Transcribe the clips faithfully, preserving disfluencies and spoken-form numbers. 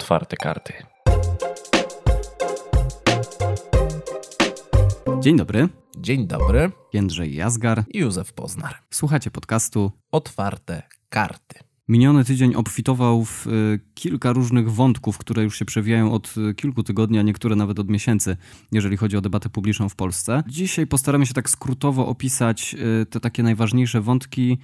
otwarte karty. Dzień dobry. Dzień dobry. Jędrzej Jazgar i Józef Poznar. Słuchacie podcastu Otwarte Karty. Miniony tydzień obfitował w kilka różnych wątków, które już się przewijają od kilku tygodni, a niektóre nawet od miesięcy, jeżeli chodzi o debatę publiczną w Polsce. Dzisiaj postaramy się tak skrótowo opisać te takie najważniejsze wątki,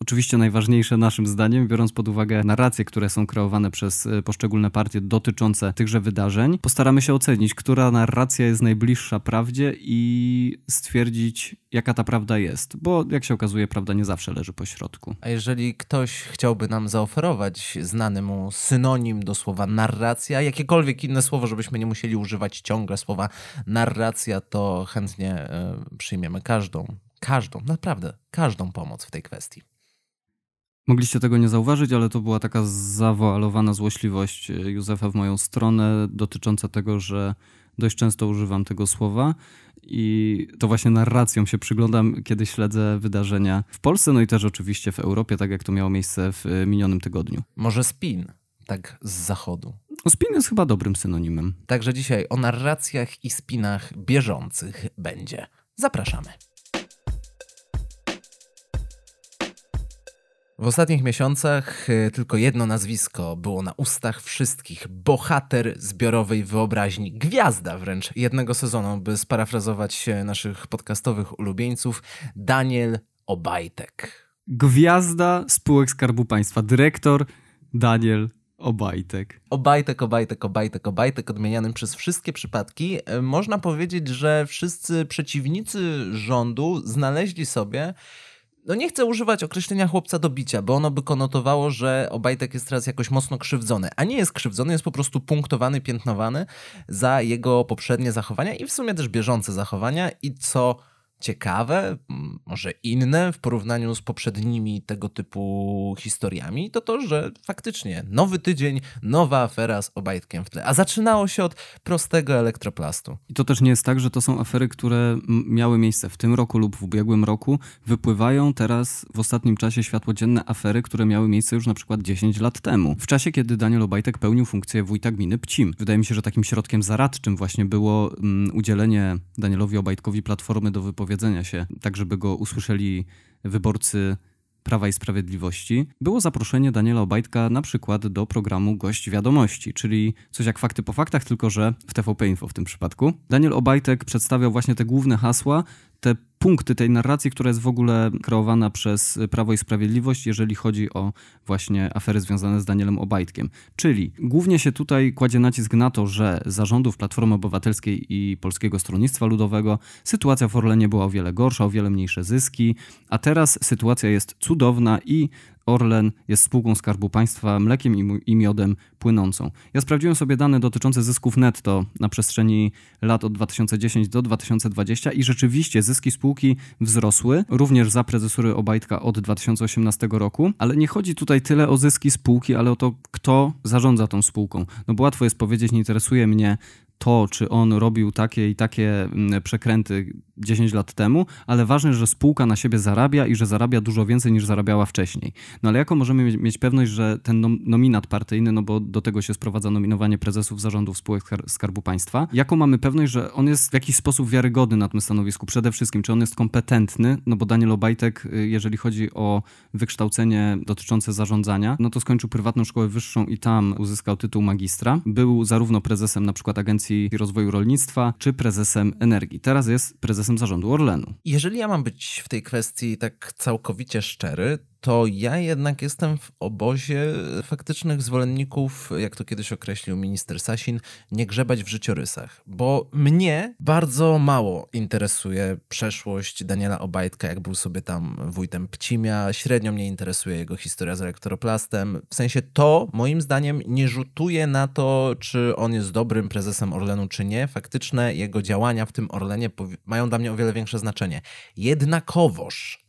oczywiście najważniejsze naszym zdaniem, biorąc pod uwagę narracje, które są kreowane przez poszczególne partie dotyczące tychże wydarzeń. Postaramy się ocenić, która narracja jest najbliższa prawdzie i stwierdzić, jaka ta prawda jest, bo jak się okazuje, prawda nie zawsze leży po środku. A jeżeli ktoś chciałby nam zaoferować znany mu synonim do słowa narracja, jakiekolwiek inne słowo, żebyśmy nie musieli używać ciągle słowa narracja, to chętnie przyjmiemy każdą, każdą, naprawdę każdą pomoc w tej kwestii. Mogliście tego nie zauważyć, ale to była taka zawoalowana złośliwość Józefa w moją stronę dotycząca tego, że dość często używam tego słowa i to właśnie narracją się przyglądam, kiedy śledzę wydarzenia w Polsce, no i też oczywiście w Europie, tak jak to miało miejsce w minionym tygodniu. Może spin, tak z zachodu. No, spin jest chyba dobrym synonimem. Także dzisiaj o narracjach i spinach bieżących będzie. Zapraszamy. W ostatnich miesiącach tylko jedno nazwisko było na ustach wszystkich. Bohater zbiorowej wyobraźni. Gwiazda wręcz jednego sezonu, by sparafrazować naszych podcastowych ulubieńców. Daniel Obajtek. Gwiazda spółek Skarbu Państwa. Dyrektor Daniel Obajtek. Obajtek, Obajtek, Obajtek, Obajtek, odmienianym przez wszystkie przypadki. Można powiedzieć, że wszyscy przeciwnicy rządu znaleźli sobie... No nie chcę używać określenia chłopca do bicia, bo ono by konotowało, że Obajtek jest teraz jakoś mocno krzywdzony. A nie jest krzywdzony, jest po prostu punktowany, piętnowany za jego poprzednie zachowania i w sumie też bieżące zachowania. I co ciekawe, może inne w porównaniu z poprzednimi tego typu historiami, to to, że faktycznie nowy tydzień, nowa afera z Obajtkiem w tle. A zaczynało się od prostego elektroplastu. I to też nie jest tak, że to są afery, które miały miejsce w tym roku lub w ubiegłym roku. Wypływają teraz w ostatnim czasie światło dzienne afery, które miały miejsce już na przykład dziesięć lat temu. W czasie, kiedy Daniel Obajtek pełnił funkcję wójta gminy Pcim. Wydaje mi się, że takim środkiem zaradczym właśnie było mm, udzielenie Danielowi Obajtkowi platformy do wypowiedzi się, tak żeby go usłyszeli wyborcy Prawa i Sprawiedliwości, było zaproszenie Daniela Obajtka na przykład do programu Gość Wiadomości, czyli coś jak Fakty po faktach, tylko że w T V P Info w tym przypadku. Daniel Obajtek przedstawiał właśnie te główne hasła, te punkty tej narracji, która jest w ogóle kreowana przez Prawo i Sprawiedliwość, jeżeli chodzi o właśnie afery związane z Danielem Obajtkiem. Czyli głównie się tutaj kładzie nacisk na to, że za rządów Platformy Obywatelskiej i Polskiego Stronnictwa Ludowego sytuacja w Orlenie była o wiele gorsza, o wiele mniejsze zyski, a teraz sytuacja jest cudowna i Orlen jest spółką Skarbu Państwa, mlekiem i miodem płynącą. Ja sprawdziłem sobie dane dotyczące zysków netto na przestrzeni lat od dwa tysiące dziesiątego do dwa tysiące dwudziestego i rzeczywiście zyski spółki wzrosły, również za prezesury Obajtka od dwa tysiące osiemnastego roku, ale nie chodzi tutaj tyle o zyski spółki, ale o to, kto zarządza tą spółką. No bo łatwo jest powiedzieć, nie interesuje mnie to, czy on robił takie i takie przekręty dziesięć lat temu, ale ważne jest, że spółka na siebie zarabia i że zarabia dużo więcej niż zarabiała wcześniej. No ale jako możemy mieć pewność, że ten nominat partyjny, no bo do tego się sprowadza nominowanie prezesów zarządów spółek Skarbu Państwa, jaką mamy pewność, że on jest w jakiś sposób wiarygodny na tym stanowisku? Przede wszystkim, czy on jest kompetentny? No bo Daniel Obajtek, jeżeli chodzi o wykształcenie dotyczące zarządzania, no to skończył prywatną szkołę wyższą i tam uzyskał tytuł magistra. Był zarówno prezesem na przykład Agencji Rozwoju Rolnictwa, czy prezesem Energii. Teraz jest prezesem zarządu Orlenu. Jeżeli ja mam być w tej kwestii tak całkowicie szczery, to ja jednak jestem w obozie faktycznych zwolenników, jak to kiedyś określił minister Sasin, nie grzebać w życiorysach. Bo mnie bardzo mało interesuje przeszłość Daniela Obajtka, jak był sobie tam wójtem Pcimia. Średnio mnie interesuje jego historia z elektroplastem. W sensie to, moim zdaniem, nie rzutuje na to, czy on jest dobrym prezesem Orlenu, czy nie. Faktyczne jego działania w tym Orlenie mają dla mnie o wiele większe znaczenie. Jednakowoż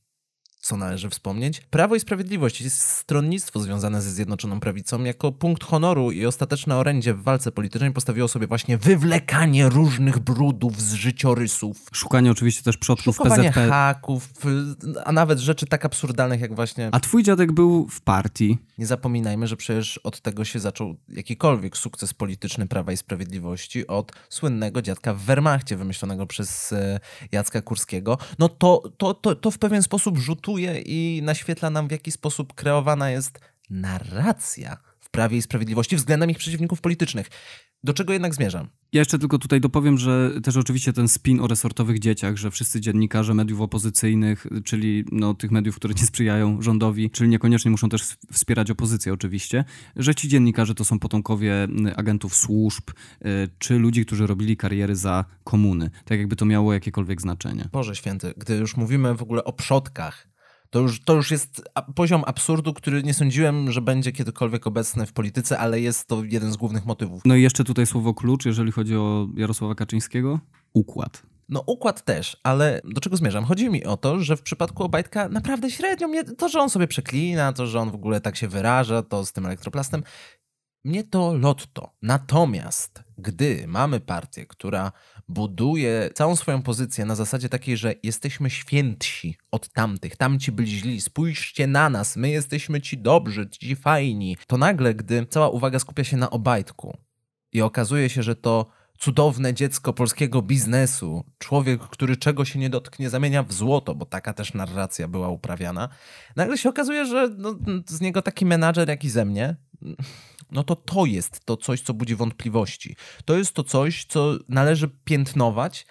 co należy wspomnieć. Prawo i Sprawiedliwość jest stronnictwo związane ze Zjednoczoną Prawicą. Jako punkt honoru i ostateczne orędzie w walce politycznej postawiło sobie właśnie wywlekanie różnych brudów z życiorysów. Szukanie oczywiście też przodków P Z P. Szukanie haków, a nawet rzeczy tak absurdalnych jak właśnie... A twój dziadek był w partii. Nie zapominajmy, że przecież od tego się zaczął jakikolwiek sukces polityczny Prawa i Sprawiedliwości, od słynnego dziadka w Wehrmachcie, wymyślonego przez Jacka Kurskiego. No to, to, to, to w pewien sposób rzutuje i naświetla nam, w jaki sposób kreowana jest narracja w Prawie i Sprawiedliwości względem ich przeciwników politycznych. Do czego jednak zmierzam? Ja jeszcze tylko tutaj dopowiem, że też oczywiście ten spin o resortowych dzieciach, że wszyscy dziennikarze mediów opozycyjnych, czyli no, tych mediów, które nie sprzyjają rządowi, czyli niekoniecznie muszą też wspierać opozycję oczywiście, że ci dziennikarze to są potomkowie agentów służb, czy ludzi, którzy robili kariery za komuny. Tak jakby to miało jakiekolwiek znaczenie. Boże święty, gdy już mówimy w ogóle o przodkach, To już, to już jest poziom absurdu, który nie sądziłem, że będzie kiedykolwiek obecny w polityce, ale jest to jeden z głównych motywów. No i jeszcze tutaj słowo klucz, jeżeli chodzi o Jarosława Kaczyńskiego. Układ. No układ też, ale do czego zmierzam? Chodzi mi o to, że w przypadku Obajtka naprawdę średnio mnie, to, że on sobie przeklina, to, że on w ogóle tak się wyraża, to z tym elektroplastem, mnie to lotto. Natomiast gdy mamy partię, która buduje całą swoją pozycję na zasadzie takiej, że jesteśmy świętsi od tamtych, tamci byli źli, spójrzcie na nas, my jesteśmy ci dobrzy, ci fajni, to nagle, gdy cała uwaga skupia się na Obajtku i okazuje się, że to cudowne dziecko polskiego biznesu, człowiek, który czego się nie dotknie, zamienia w złoto, bo taka też narracja była uprawiana, nagle się okazuje, że no, z niego taki menadżer jak i ze mnie... no to to jest to coś, co budzi wątpliwości. To jest to coś, co należy piętnować,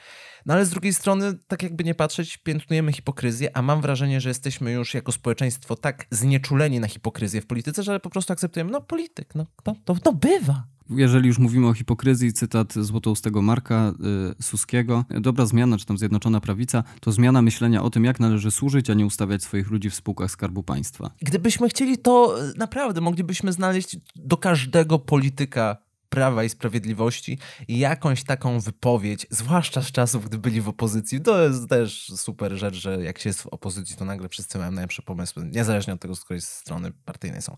no ale z drugiej strony, tak jakby nie patrzeć, piętnujemy hipokryzję, a mam wrażenie, że jesteśmy już jako społeczeństwo tak znieczuleni na hipokryzję w polityce, że po prostu akceptujemy, no polityk, no to, to, to bywa. Jeżeli już mówimy o hipokryzji, cytat złotoustego Marka y, Suskiego. Dobra zmiana, czy tam Zjednoczona Prawica, to zmiana myślenia o tym, jak należy służyć, a nie ustawiać swoich ludzi w spółkach Skarbu Państwa. Gdybyśmy chcieli, to naprawdę moglibyśmy znaleźć do każdego polityka Prawa i Sprawiedliwości jakąś taką wypowiedź, zwłaszcza z czasów, gdy byli w opozycji. To jest też super rzecz, że jak się jest w opozycji, to nagle wszyscy mają najlepsze pomysły, niezależnie od tego, z której strony partyjnej są.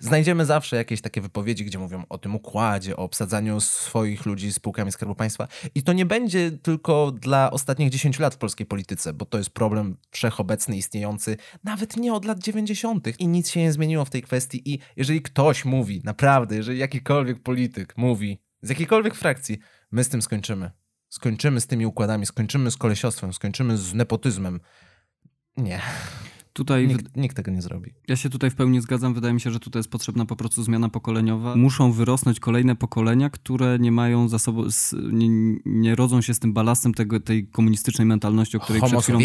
Znajdziemy zawsze jakieś takie wypowiedzi, gdzie mówią o tym układzie, o obsadzaniu swoich ludzi spółkami Skarbu Państwa. I to nie będzie tylko dla ostatnich dziesięciu lat w polskiej polityce, bo to jest problem wszechobecny, istniejący nawet nie od lat dziewięćdziesiątych i nic się nie zmieniło w tej kwestii. I jeżeli ktoś mówi, naprawdę, jeżeli jakikolwiek polityk mówi, z jakiejkolwiek frakcji, my z tym skończymy. Skończymy z tymi układami, skończymy z kolesiostwem, skończymy z nepotyzmem. Nie. Tutaj nikt, w... nikt tego nie zrobi. Ja się tutaj w pełni zgadzam. Wydaje mi się, że tutaj jest potrzebna po prostu zmiana pokoleniowa. Muszą wyrosnąć kolejne pokolenia, które nie mają za sobą, nie, nie rodzą się z tym balastem tego, tej komunistycznej mentalności, o której, przed chwilą,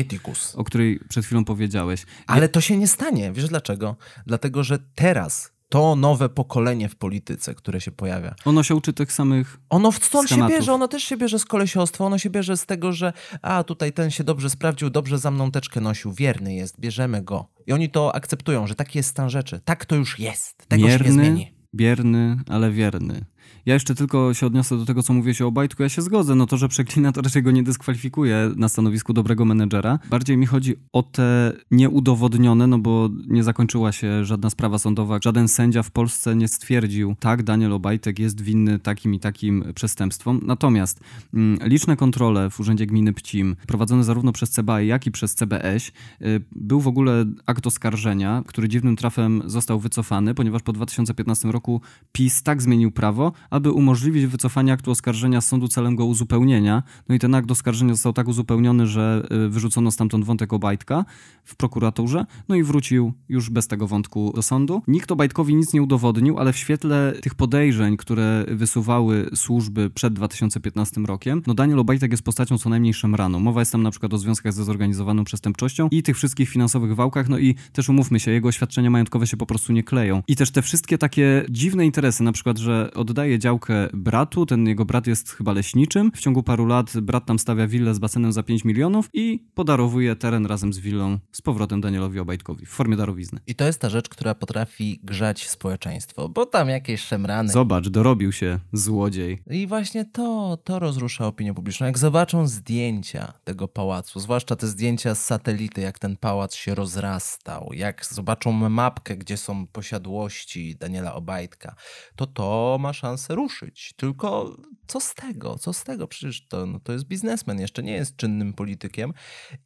o której przed chwilą powiedziałeś. Ale ja... to się nie stanie. Wiesz dlaczego? Dlatego, że teraz to nowe pokolenie w polityce, które się pojawia. Ono się uczy tych samych Ono stąd schematów. się bierze, ono też się bierze z kolesiostwa, ono się bierze z tego, że a tutaj ten się dobrze sprawdził, dobrze za mną teczkę nosił, wierny jest, bierzemy go. I oni to akceptują, że taki jest stan rzeczy. Tak to już jest. Tego Mierny, się nie zmieni. Bierny, ale wierny. Ja jeszcze tylko się odniosę do tego, co mówiłeś o Obajtku. Ja się zgodzę, no to, że przeklina, to raczej go nie dyskwalifikuje na stanowisku dobrego menedżera. Bardziej mi chodzi o te nieudowodnione, no bo nie zakończyła się żadna sprawa sądowa. Żaden sędzia w Polsce nie stwierdził, tak, Daniel Obajtek jest winny takim i takim przestępstwom. Natomiast m, liczne kontrole w Urzędzie Gminy Pcim, prowadzone zarówno przez C B A, jak i przez C B S, y, był w ogóle akt oskarżenia, który dziwnym trafem został wycofany, ponieważ po dwa tysiące piętnastym roku PiS tak zmienił prawo, aby umożliwić wycofanie aktu oskarżenia z sądu celem go uzupełnienia. No i ten akt oskarżenia został tak uzupełniony, że wyrzucono stamtąd wątek Obajtka w prokuraturze, no i wrócił już bez tego wątku do sądu. Nikt Obajtkowi nic nie udowodnił, ale w świetle tych podejrzeń, które wysuwały służby przed dwa tysiące piętnastym rokiem, no Daniel Obajtek jest postacią co najmniej szemraną. Mowa jest tam na przykład o związkach ze zorganizowaną przestępczością i tych wszystkich finansowych wałkach, no i też umówmy się, jego oświadczenia majątkowe się po prostu nie kleją. I też te wszystkie takie dziwne interesy, na przykład, że oddaje sprzedaje działkę bratu, ten jego brat jest chyba leśniczym. W ciągu paru lat brat tam stawia willę z basenem za pięć milionów i podarowuje teren razem z willą z powrotem Danielowi Obajtkowi w formie darowizny. I to jest ta rzecz, która potrafi grzać społeczeństwo, bo tam jakieś szemrany. Zobacz, dorobił się złodziej. I właśnie to, to rozrusza opinię publiczną. Jak zobaczą zdjęcia tego pałacu, zwłaszcza te zdjęcia z satelity, jak ten pałac się rozrastał, jak zobaczą mapkę, gdzie są posiadłości Daniela Obajtka, to to ma szansę ruszyć. Tylko co z tego? Co z tego? Przecież to, no to jest biznesmen, jeszcze nie jest czynnym politykiem.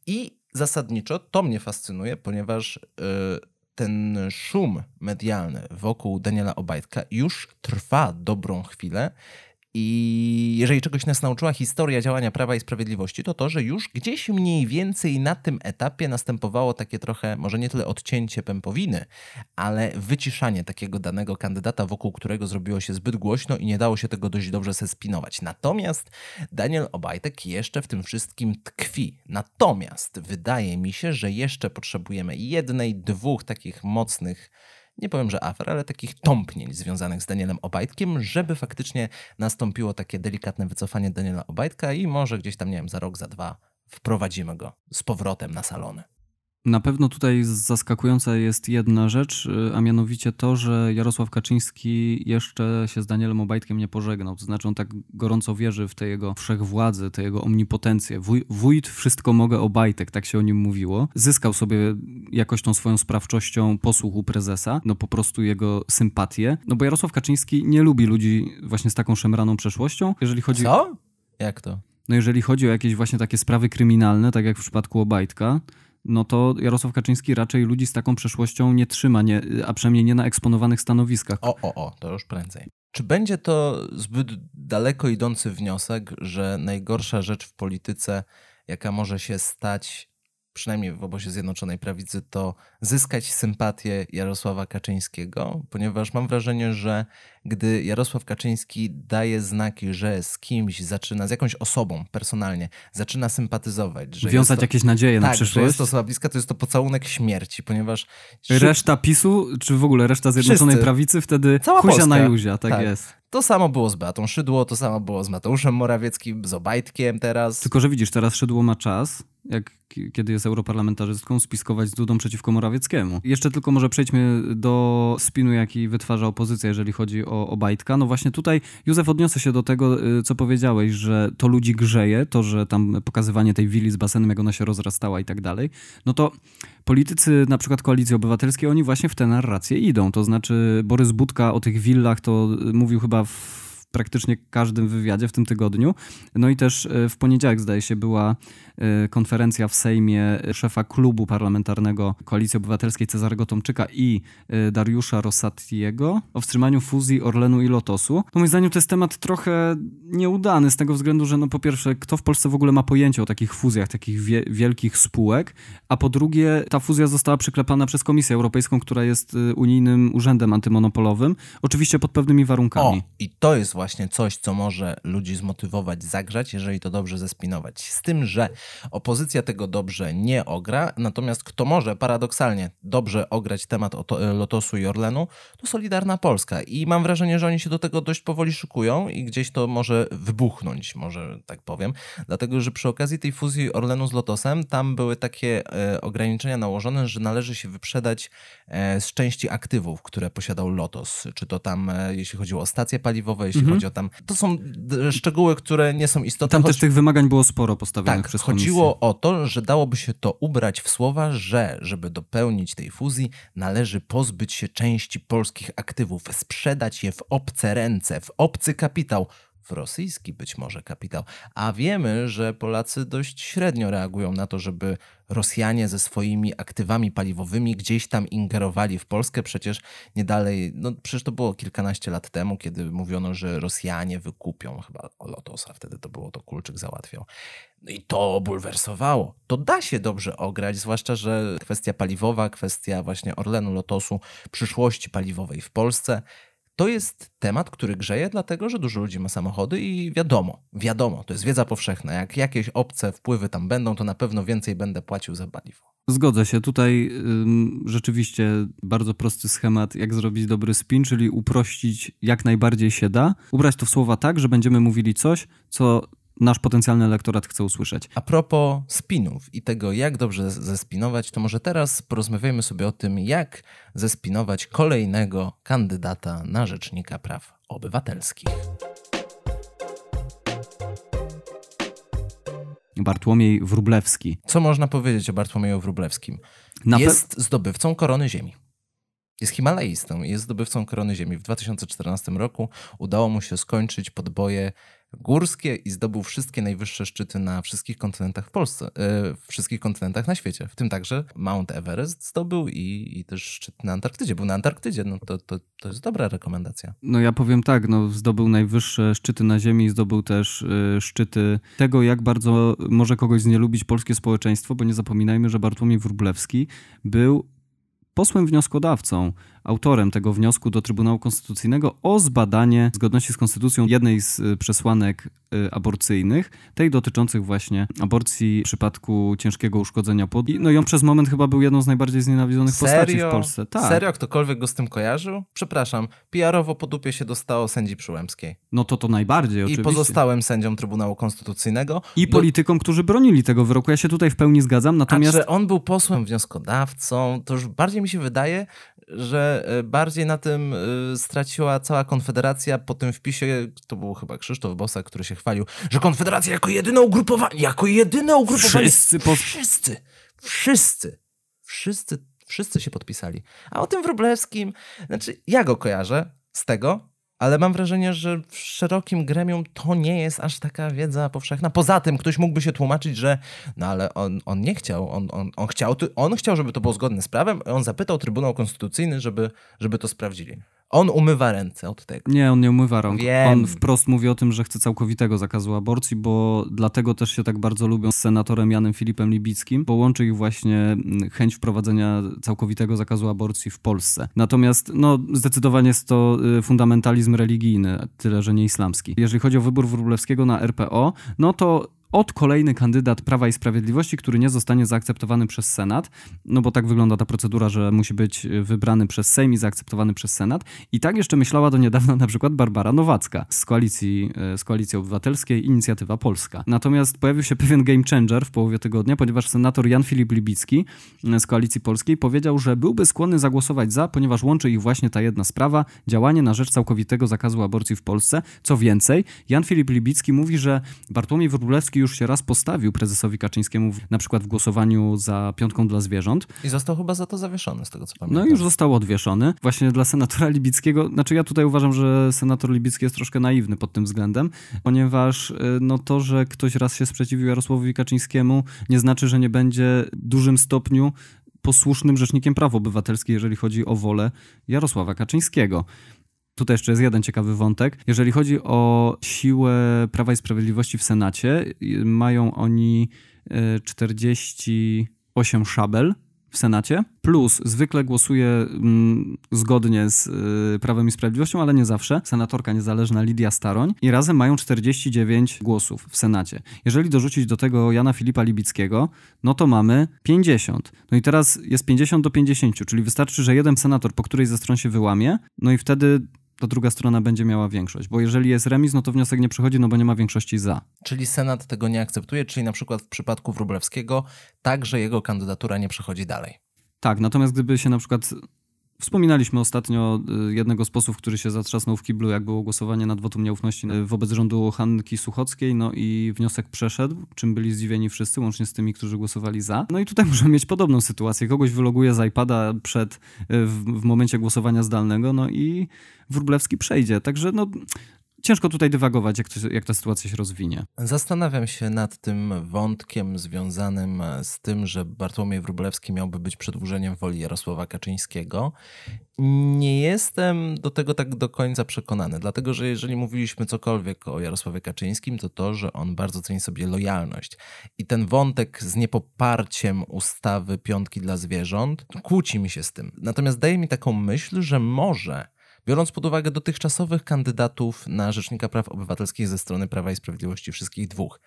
I zasadniczo to mnie fascynuje, ponieważ yy, ten szum medialny wokół Daniela Obajtka już trwa dobrą chwilę. I jeżeli czegoś nas nauczyła historia działania Prawa i Sprawiedliwości, to to, że już gdzieś mniej więcej na tym etapie następowało takie trochę, może nie tyle odcięcie pępowiny, ale wyciszanie takiego danego kandydata, wokół którego zrobiło się zbyt głośno i nie dało się tego dość dobrze zespinować. Natomiast Daniel Obajtek jeszcze w tym wszystkim tkwi. Natomiast wydaje mi się, że jeszcze potrzebujemy jednej, dwóch takich mocnych, nie powiem, że afer, ale takich tąpnień związanych z Danielem Obajtkiem, żeby faktycznie nastąpiło takie delikatne wycofanie Daniela Obajtka i może gdzieś tam, nie wiem, za rok, za dwa wprowadzimy go z powrotem na salony. Na pewno tutaj zaskakująca jest jedna rzecz, a mianowicie to, że Jarosław Kaczyński jeszcze się z Danielem Obajtkiem nie pożegnał. To znaczy on tak gorąco wierzy w te jego wszechwładzy, te jego omnipotencję. Wuj, wójt wszystko mogę Obajtek, tak się o nim mówiło. Zyskał sobie jakoś tą swoją sprawczością posłuchu prezesa, no po prostu jego sympatię. No bo Jarosław Kaczyński nie lubi ludzi właśnie z taką szemraną przeszłością. Jeżeli chodzi... Co? Jak to? No jeżeli chodzi o jakieś właśnie takie sprawy kryminalne, tak jak w przypadku Obajtka, no to Jarosław Kaczyński raczej ludzi z taką przeszłością nie trzyma, nie, a przynajmniej nie na eksponowanych stanowiskach. O, o, o, to już prędzej. Czy będzie to zbyt daleko idący wniosek, że najgorsza rzecz w polityce, jaka może się stać, przynajmniej w obozie Zjednoczonej Prawicy, to zyskać sympatię Jarosława Kaczyńskiego? Ponieważ mam wrażenie, że gdy Jarosław Kaczyński daje znaki, że z kimś zaczyna, z jakąś osobą personalnie, zaczyna sympatyzować. Że wiązać to, jakieś nadzieje tak, na przyszłość. Tak, że jest to osoba bliska, to jest to pocałunek śmierci, ponieważ... Reszta PiSu, czy w ogóle reszta Zjednoczonej wszyscy, Prawicy, wtedy cała huzia Polska na juzia, tak, tak jest. To samo było z Beatą Szydło, to samo było z Mateuszem Morawieckim, z Obajtkiem teraz. Tylko, że widzisz, teraz Szydło ma czas, jak kiedy jest europarlamentarzystką, spiskować z Dudą przeciwko Morawieckiemu. Jeszcze tylko może przejdźmy do spinu, jaki wytwarza opozycja, jeżeli chodzi o Obajtka. No właśnie tutaj, Józef, odniosę się do tego, co powiedziałeś, że to ludzi grzeje, to, że tam pokazywanie tej willi z basenem, jak ona się rozrastała i tak dalej. No to politycy na przykład Koalicji Obywatelskiej, oni właśnie w tę narrację idą. To znaczy Borys Budka o tych willach to mówił chyba w praktycznie każdym wywiadzie w tym tygodniu. No i też w poniedziałek, zdaje się, była konferencja w Sejmie szefa klubu parlamentarnego Koalicji Obywatelskiej Cezarego Tomczyka i Dariusza Rosatiego o wstrzymaniu fuzji Orlenu i Lotosu. No moim zdaniem to jest temat trochę nieudany z tego względu, że no po pierwsze, kto w Polsce w ogóle ma pojęcie o takich fuzjach, takich wie- wielkich spółek, a po drugie, ta fuzja została przyklepana przez Komisję Europejską, która jest unijnym urzędem antymonopolowym, oczywiście pod pewnymi warunkami. O, i to jest właśnie Właśnie coś, co może ludzi zmotywować, zagrzać, jeżeli to dobrze zespinować. Z tym, że opozycja tego dobrze nie ogra, natomiast kto może paradoksalnie dobrze ograć temat Lotosu i Orlenu, to Solidarna Polska. I mam wrażenie, że oni się do tego dość powoli szykują i gdzieś to może wybuchnąć, może tak powiem. Dlatego, że przy okazji tej fuzji Orlenu z Lotosem tam były takie e, ograniczenia nałożone, że należy się wyprzedać e, z części aktywów, które posiadał Lotos. Czy to tam, e, jeśli chodziło o stacje paliwowe, jeśli chodzi o tam. To są szczegóły, które nie są istotne. Tam choć... też tych wymagań było sporo postawionych tak, przez komisję. Chodziło o to, że dałoby się to ubrać w słowa, że żeby dopełnić tej fuzji, należy pozbyć się części polskich aktywów, sprzedać je w obce ręce, w obcy kapitał, w rosyjski być może kapitał. A wiemy, że Polacy dość średnio reagują na to, żeby Rosjanie ze swoimi aktywami paliwowymi gdzieś tam ingerowali w Polskę. Przecież nie dalej, no przecież to było kilkanaście lat temu, kiedy mówiono, że Rosjanie wykupią chyba Lotosa. Wtedy to było, to Kulczyk załatwiał. No i to bulwersowało. To da się dobrze ograć, zwłaszcza, że kwestia paliwowa, kwestia właśnie Orlenu, Lotosu, przyszłości paliwowej w Polsce, To jest temat, który grzeje, dlatego że dużo ludzi ma samochody i wiadomo, wiadomo, to jest wiedza powszechna. Jak jakieś obce wpływy tam będą, to na pewno więcej będę płacił za paliwo. Zgodzę się. Tutaj ym, rzeczywiście bardzo prosty schemat, jak zrobić dobry spin, czyli uprościć jak najbardziej się da. Ubrać to w słowa tak, że będziemy mówili coś, co nasz potencjalny elektorat chce usłyszeć. A propos spinów i tego, jak dobrze zespinować, to może teraz porozmawiajmy sobie o tym, jak zespinować kolejnego kandydata na Rzecznika Praw Obywatelskich. Bartłomiej Wróblewski. Co można powiedzieć o Bartłomieju Wróblewskim? Na pe... Jest zdobywcą Korony Ziemi. Jest himalaistą i jest zdobywcą Korony Ziemi. W dwa tysiące czternastym roku udało mu się skończyć podboje górskie i zdobył wszystkie najwyższe szczyty na wszystkich kontynentach w Polsce, yy, wszystkich kontynentach na świecie, w tym także Mount Everest zdobył i, i też szczyt na Antarktydzie. Był na Antarktydzie, no to, to, to jest dobra rekomendacja. No ja powiem tak, no zdobył najwyższe szczyty na ziemi, zdobył też yy, szczyty tego, jak bardzo może kogoś znielubić polskie społeczeństwo, bo nie zapominajmy, że Bartłomiej Wróblewski był posłem wnioskodawcą, autorem tego wniosku do Trybunału Konstytucyjnego o zbadanie zgodności z konstytucją jednej z przesłanek aborcyjnych, tej dotyczących właśnie aborcji w przypadku ciężkiego uszkodzenia płodu. No i on przez moment chyba był jedną z najbardziej znienawidzonych Serio? postaci w Polsce. Tak. Serio? Ktokolwiek go z tym kojarzył? Przepraszam, P R owo po dupie się dostało sędzi Przyłębskiej. No to to najbardziej, I oczywiście. I pozostałym sędziom Trybunału Konstytucyjnego. I bo... politykom, którzy bronili tego wyroku. Ja się tutaj w pełni zgadzam, natomiast... A że on był posłem wnioskodawcą, to już bardziej mi się wydaje, że bardziej na tym straciła cała Konfederacja po tym wpisie, to był chyba Krzysztof Bosak, który się chwalił, że Konfederacja jako jedyne ugrupowanie, jako jedyne ugrupowanie, wszyscy, po... wszyscy, wszyscy, wszyscy, wszyscy się podpisali. A o tym Wróblewskim, znaczy ja go kojarzę z tego, ale mam wrażenie, że w szerokim gremium to nie jest aż taka wiedza powszechna. Poza tym ktoś mógłby się tłumaczyć, że no ale on, on nie chciał, on, on, on chciał, on chciał, żeby to było zgodne z prawem, on zapytał Trybunał Konstytucyjny, żeby, żeby to sprawdzili. On umywa ręce od tego. Nie, on nie umywa rąk. Wiem. On wprost mówi o tym, że chce całkowitego zakazu aborcji, bo dlatego też się tak bardzo lubią z senatorem Janem Filipem Libickim, bo łączy ich właśnie chęć wprowadzenia całkowitego zakazu aborcji w Polsce. Natomiast no, zdecydowanie jest to fundamentalizm religijny, tyle że nie islamski. Jeżeli chodzi o wybór Wróblewskiego na R P O, no to od kolejny kandydat Prawa i Sprawiedliwości, który nie zostanie zaakceptowany przez Senat, no bo tak wygląda ta procedura, że musi być wybrany przez Sejm i zaakceptowany przez Senat. I tak jeszcze myślała do niedawna na przykład Barbara Nowacka z Koalicji, z Koalicji Obywatelskiej, Inicjatywa Polska. Natomiast pojawił się pewien game changer w połowie tygodnia, ponieważ senator Jan Filip Libicki z Koalicji Polskiej powiedział, że byłby skłonny zagłosować za, ponieważ łączy ich właśnie ta jedna sprawa, działanie na rzecz całkowitego zakazu aborcji w Polsce. Co więcej, Jan Filip Libicki mówi, że Bartłomiej Wróblewski już się raz postawił prezesowi Kaczyńskiemu w, na przykład w głosowaniu za piątką dla zwierząt. I został chyba za to zawieszony, z tego co pamiętam. No i już został odwieszony. Właśnie dla senatora Libickiego, znaczy ja tutaj uważam, że senator Libicki jest troszkę naiwny pod tym względem, ponieważ no to, że ktoś raz się sprzeciwił Jarosławowi Kaczyńskiemu, nie znaczy, że nie będzie w dużym stopniu posłusznym rzecznikiem praw obywatelskich, jeżeli chodzi o wolę Jarosława Kaczyńskiego. Tutaj jeszcze jest jeden ciekawy wątek. Jeżeli chodzi o siłę Prawa i Sprawiedliwości w Senacie, mają oni czterdzieści osiem szabel w Senacie, plus zwykle głosuje mm, zgodnie z y, Prawem i Sprawiedliwością, ale nie zawsze, senatorka niezależna Lidia Staroń i razem mają czterdzieści dziewięć głosów w Senacie. Jeżeli dorzucić do tego Jana Filipa Libickiego, no to mamy pięćdziesiąt. No i teraz jest pięćdziesiąt do pięćdziesięciu, czyli wystarczy, że jeden senator po której ze stron się wyłamie, no i wtedy to druga strona będzie miała większość, bo jeżeli jest remis, no to wniosek nie przechodzi, no bo nie ma większości za. Czyli Senat tego nie akceptuje, czyli na przykład w przypadku Wróblewskiego także jego kandydatura nie przechodzi dalej. Tak, natomiast gdyby się na przykład... Wspominaliśmy ostatnio jednego z posłów, który się zatrzasnął w kiblu, jak było głosowanie nad wotum nieufności wobec rządu Hanki Suchockiej, no i wniosek przeszedł, czym byli zdziwieni wszyscy, łącznie z tymi, którzy głosowali za. No i tutaj możemy mieć podobną sytuację. Kogoś wyloguje z iPada przed, w, w momencie głosowania zdalnego, no i Wróblewski przejdzie. Także no... Ciężko tutaj dywagować, jak, to, jak ta sytuacja się rozwinie. Zastanawiam się nad tym wątkiem związanym z tym, że Bartłomiej Wróblewski miałby być przedłużeniem woli Jarosława Kaczyńskiego. Nie jestem do tego tak do końca przekonany, dlatego że jeżeli mówiliśmy cokolwiek o Jarosławie Kaczyńskim, to to, że on bardzo ceni sobie lojalność. I ten wątek z niepoparciem ustawy Piątki dla zwierząt kłóci mi się z tym. Natomiast daje mi taką myśl, że może... Biorąc pod uwagę dotychczasowych kandydatów na Rzecznika Praw Obywatelskich ze strony Prawa i Sprawiedliwości, wszystkich dwóch,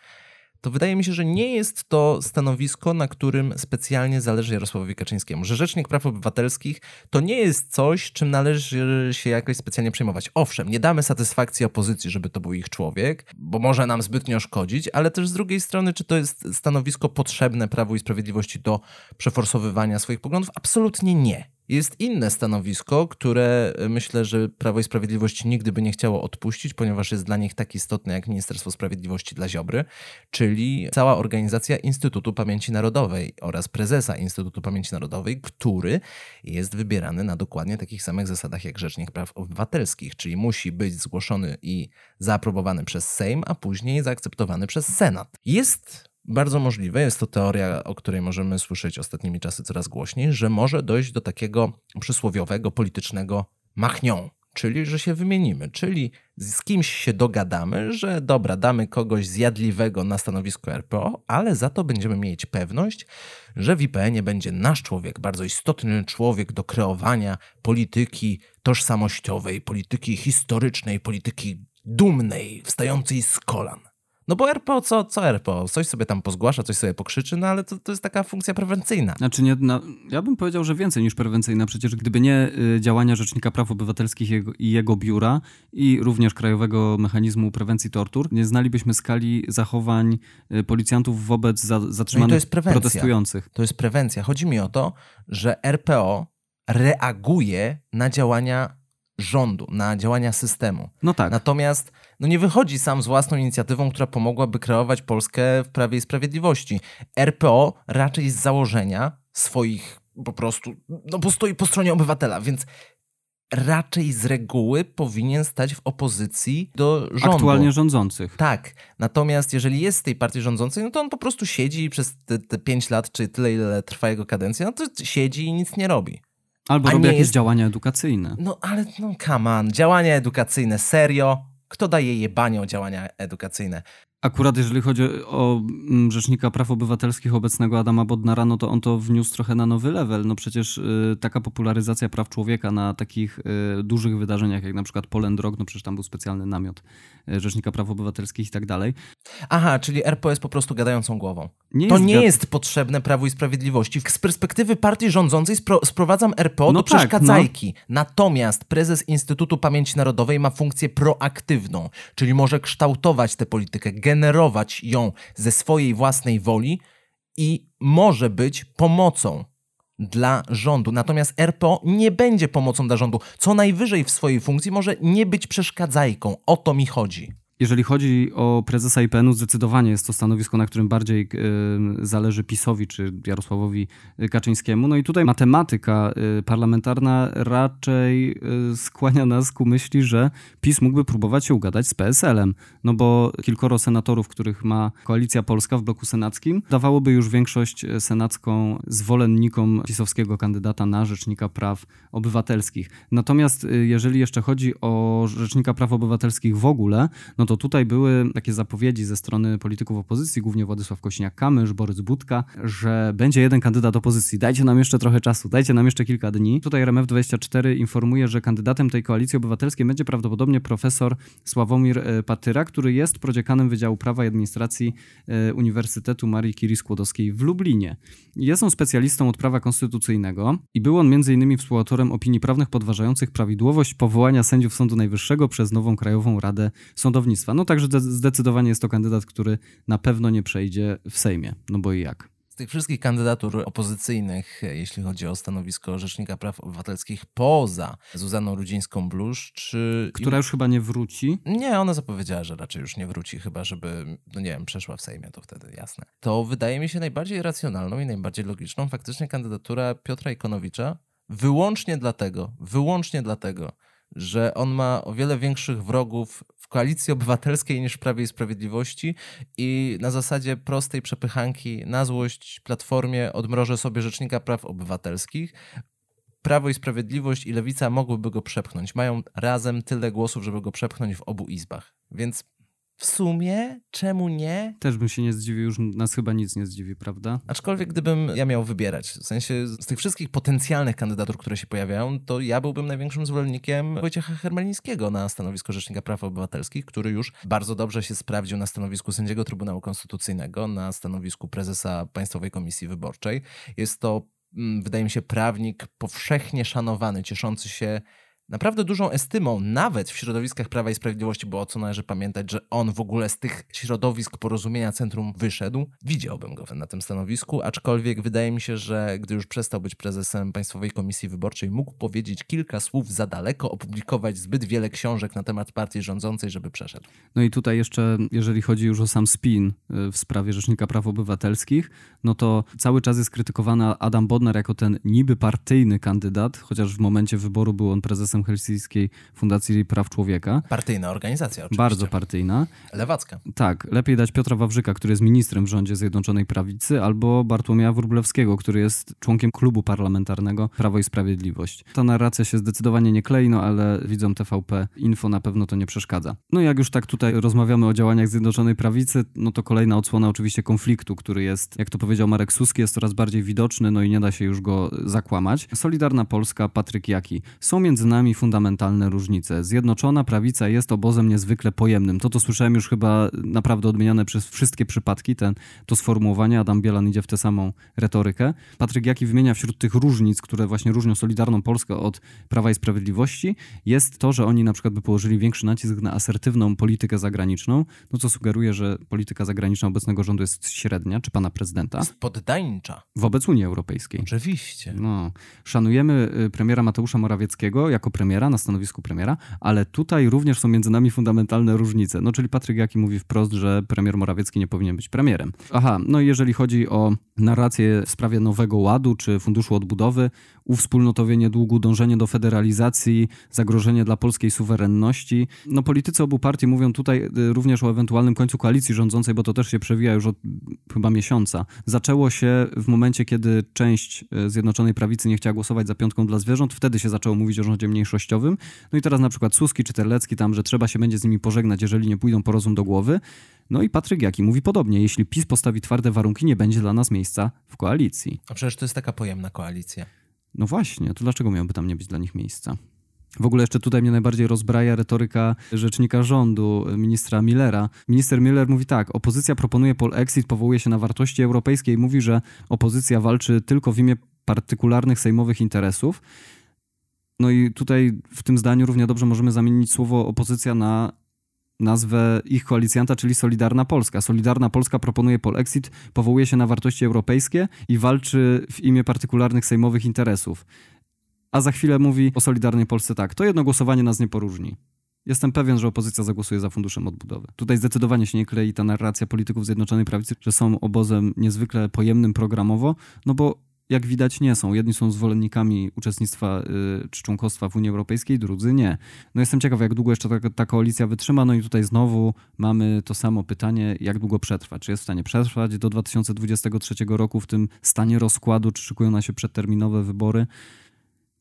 to wydaje mi się, że nie jest to stanowisko, na którym specjalnie zależy Jarosławowi Kaczyńskiemu. Że Rzecznik Praw Obywatelskich to nie jest coś, czym należy się jakoś specjalnie przejmować. Owszem, nie damy satysfakcji opozycji, żeby to był ich człowiek, bo może nam zbytnio szkodzić, ale też z drugiej strony, czy to jest stanowisko potrzebne Prawu i Sprawiedliwości do przeforsowywania swoich poglądów? Absolutnie nie. Jest inne stanowisko, które myślę, że Prawo i Sprawiedliwość nigdy by nie chciało odpuścić, ponieważ jest dla nich tak istotne jak Ministerstwo Sprawiedliwości dla Ziobry, czyli cała organizacja Instytutu Pamięci Narodowej oraz prezesa Instytutu Pamięci Narodowej, który jest wybierany na dokładnie takich samych zasadach jak Rzecznik Praw Obywatelskich, czyli musi być zgłoszony i zaaprobowany przez Sejm, a później zaakceptowany przez Senat. Jest bardzo możliwe, jest to teoria, o której możemy słyszeć ostatnimi czasy coraz głośniej, że może dojść do takiego przysłowiowego, politycznego machnią, czyli że się wymienimy, czyli z kimś się dogadamy, że dobra, damy kogoś zjadliwego na stanowisko R P O, ale za to będziemy mieć pewność, że w I P N-ie będzie nasz człowiek, bardzo istotny człowiek do kreowania polityki tożsamościowej, polityki historycznej, polityki dumnej, wstającej z kolan. No bo R P O, co, co R P O? Coś sobie tam pozgłasza, coś sobie pokrzyczy, no ale to, to jest taka funkcja prewencyjna. Znaczy nie, no, ja bym powiedział, że więcej niż prewencyjna. Przecież gdyby nie y, działania Rzecznika Praw Obywatelskich i jego, i jego biura i również Krajowego Mechanizmu Prewencji Tortur, nie znalibyśmy skali zachowań y, policjantów wobec za, zatrzymanych no to protestujących. To jest prewencja. Chodzi mi o to, że R P O reaguje na działania rządu, na działania systemu. No tak. Natomiast no nie wychodzi sam z własną inicjatywą, która pomogłaby kreować Polskę w Prawie i Sprawiedliwości. R P O raczej z założenia swoich po prostu, no bo stoi po stronie obywatela, więc raczej z reguły powinien stać w opozycji do rządu. Aktualnie rządzących. Tak. Natomiast jeżeli jest z tej partii rządzącej, no to on po prostu siedzi i przez te, te pięć lat, czy tyle, ile trwa jego kadencja, no to siedzi i nic nie robi. Albo robi jakieś jest... działania edukacyjne. No ale no come on, działania edukacyjne, serio? Kto daje jebanie o działania edukacyjne? Akurat jeżeli chodzi o Rzecznika Praw Obywatelskich obecnego Adama Bodnara, no to on to wniósł trochę na nowy level. No przecież y, taka popularyzacja praw człowieka na takich y, dużych wydarzeniach, jak na przykład Poland Rock, no przecież tam był specjalny namiot Rzecznika Praw Obywatelskich i tak dalej. Aha, czyli R P O jest po prostu gadającą głową. Nie to jest nie gad... jest potrzebne Prawu i Sprawiedliwości. Z perspektywy partii rządzącej spro- sprowadzam R P O no do tak, przeszkadzajki. No. Natomiast prezes Instytutu Pamięci Narodowej ma funkcję proaktywną, czyli może kształtować tę politykę, generować ją ze swojej własnej woli i może być pomocą dla rządu. Natomiast R P O nie będzie pomocą dla rządu. Co najwyżej w swojej funkcji może nie być przeszkadzajką. O to mi chodzi. Jeżeli chodzi o prezesa I P N-u, zdecydowanie jest to stanowisko, na którym bardziej y, zależy PiS-owi czy Jarosławowi Kaczyńskiemu. No i tutaj matematyka y, parlamentarna raczej y, skłania nas ku myśli, że PiS mógłby próbować się ugadać z P S L-em. No bo kilkoro senatorów, których ma Koalicja Polska w bloku senackim, dawałoby już większość senacką zwolennikom pisowskiego kandydata na Rzecznika Praw Obywatelskich. Natomiast y, jeżeli jeszcze chodzi o Rzecznika Praw Obywatelskich w ogóle, no to tutaj były takie zapowiedzi ze strony polityków opozycji, głównie Władysław Kosiniak-Kamysz, Borys Budka, że będzie jeden kandydat opozycji. Dajcie nam jeszcze trochę czasu, dajcie nam jeszcze kilka dni. Tutaj R M F dwadzieścia cztery informuje, że kandydatem tej Koalicji Obywatelskiej będzie prawdopodobnie profesor Sławomir Patyra, który jest prodziekanem Wydziału Prawa i Administracji Uniwersytetu Marii Curie Skłodowskiej w Lublinie. Jest on specjalistą od prawa konstytucyjnego i był on między innymi współautorem opinii prawnych podważających prawidłowość powołania sędziów Sądu Najwyższego przez nową Krajową Radę Sądownictwa. No także zdecydowanie jest to kandydat, który na pewno nie przejdzie w Sejmie. No bo i jak? Z tych wszystkich kandydatur opozycyjnych, jeśli chodzi o stanowisko Rzecznika Praw Obywatelskich poza Zuzanną Rudzińską-Bluszcz... Czy... Która już chyba nie wróci? Nie, ona zapowiedziała, że raczej już nie wróci, chyba żeby, no nie wiem, przeszła w Sejmie, to wtedy jasne. To wydaje mi się najbardziej racjonalną i najbardziej logiczną faktycznie kandydatura Piotra Ikonowicza wyłącznie dlatego, wyłącznie dlatego, że on ma o wiele większych wrogów w Koalicji Obywatelskiej niż w Prawie i Sprawiedliwości i na zasadzie prostej przepychanki na złość Platformie odmrożę sobie Rzecznika Praw Obywatelskich. Prawo i Sprawiedliwość i Lewica mogłyby go przepchnąć. Mają razem tyle głosów, żeby go przepchnąć w obu izbach. Więc W sumie, czemu nie? Też bym się nie zdziwił, już nas chyba nic nie zdziwi, prawda? Aczkolwiek gdybym ja miał wybierać, w sensie z tych wszystkich potencjalnych kandydatur, które się pojawiają, to ja byłbym największym zwolennikiem Wojciecha Hermelińskiego na stanowisko Rzecznika Praw Obywatelskich, który już bardzo dobrze się sprawdził na stanowisku sędziego Trybunału Konstytucyjnego, na stanowisku prezesa Państwowej Komisji Wyborczej. Jest to, wydaje mi się, prawnik powszechnie szanowany, cieszący się naprawdę dużą estymą, nawet w środowiskach Prawa i Sprawiedliwości, bo o co należy pamiętać, że on w ogóle z tych środowisk Porozumienia Centrum wyszedł. Widziałbym go na tym stanowisku, aczkolwiek wydaje mi się, że gdy już przestał być prezesem Państwowej Komisji Wyborczej, mógł powiedzieć kilka słów za daleko, opublikować zbyt wiele książek na temat partii rządzącej, żeby przeszedł. No i tutaj jeszcze, jeżeli chodzi już o sam spin w sprawie Rzecznika Praw Obywatelskich, no to cały czas jest krytykowany Adam Bodnar jako ten niby partyjny kandydat, chociaż w momencie wyboru był on prezesem Helsińskiej Fundacji Praw Człowieka. Partyjna organizacja oczywiście. Bardzo partyjna. Lewacka. Tak. Lepiej dać Piotra Wawrzyka, który jest ministrem w rządzie Zjednoczonej Prawicy, albo Bartłomieja Wróblewskiego, który jest członkiem klubu parlamentarnego Prawo i Sprawiedliwość. Ta narracja się zdecydowanie nie klei, no ale widzą T V P Info, na pewno to nie przeszkadza. No jak już tak tutaj rozmawiamy o działaniach Zjednoczonej Prawicy, no to kolejna odsłona oczywiście konfliktu, który jest, jak to powiedział Marek Suski, jest coraz bardziej widoczny, no i nie da się już go zakłamać. Solidarna Polska, Patryk Jaki. Są między nami fundamentalne różnice. Zjednoczona Prawica jest obozem niezwykle pojemnym. To, to słyszałem już chyba naprawdę odmieniane przez wszystkie przypadki, ten, to sformułowanie. Adam Bielan idzie w tę samą retorykę. Patryk Jaki wymienia wśród tych różnic, które właśnie różnią Solidarną Polskę od Prawa i Sprawiedliwości, jest to, że oni na przykład by położyli większy nacisk na asertywną politykę zagraniczną, no co sugeruje, że polityka zagraniczna obecnego rządu jest średnia, czy pana prezydenta. Jest poddańcza. Wobec Unii Europejskiej. Oczywiście. No. Szanujemy premiera Mateusza Morawieckiego jako premiera, na stanowisku premiera, ale tutaj również są między nami fundamentalne różnice. No czyli Patryk Jaki mówi wprost, że premier Morawiecki nie powinien być premierem. Aha, no i jeżeli chodzi o narrację w sprawie Nowego Ładu czy Funduszu Odbudowy, uwspólnotowienie długu, dążenie do federalizacji, zagrożenie dla polskiej suwerenności. No politycy obu partii mówią tutaj również o ewentualnym końcu koalicji rządzącej, bo to też się przewija już od chyba miesiąca. Zaczęło się w momencie, kiedy część Zjednoczonej Prawicy nie chciała głosować za piątką dla zwierząt. Wtedy się zaczęło mówić o rządzie mniejszości. No i teraz na przykład Suski czy Terlecki tam, że trzeba się będzie z nimi pożegnać, jeżeli nie pójdą po rozum do głowy. No i Patryk Jaki mówi podobnie. Jeśli PiS postawi twarde warunki, nie będzie dla nas miejsca w koalicji. A przecież to jest taka pojemna koalicja. No właśnie, to dlaczego miałoby tam nie być dla nich miejsca? W ogóle jeszcze tutaj mnie najbardziej rozbraja retoryka rzecznika rządu, ministra Millera. Minister Miller mówi tak, opozycja proponuje polexit, powołuje się na wartości europejskie i mówi, że opozycja walczy tylko w imię partykularnych sejmowych interesów. No i tutaj w tym zdaniu równie dobrze możemy zamienić słowo opozycja na nazwę ich koalicjanta, czyli Solidarna Polska. Solidarna Polska proponuje polexit, powołuje się na wartości europejskie i walczy w imię partykularnych sejmowych interesów. A za chwilę mówi o Solidarnej Polsce tak, to jedno głosowanie nas nie poróżni. Jestem pewien, że opozycja zagłosuje za Funduszem Odbudowy. Tutaj zdecydowanie się nie klei ta narracja polityków Zjednoczonej Prawicy, że są obozem niezwykle pojemnym programowo, no bo jak widać nie są. Jedni są zwolennikami uczestnictwa yy, czy członkostwa w Unii Europejskiej, drudzy nie. No jestem ciekaw, jak długo jeszcze ta, ta koalicja wytrzyma. No i tutaj znowu mamy to samo pytanie, jak długo przetrwa. Czy jest w stanie przetrwać do dwa tysiące dwudziestego trzeciego roku w tym stanie rozkładu? Czy szykują na się przedterminowe wybory?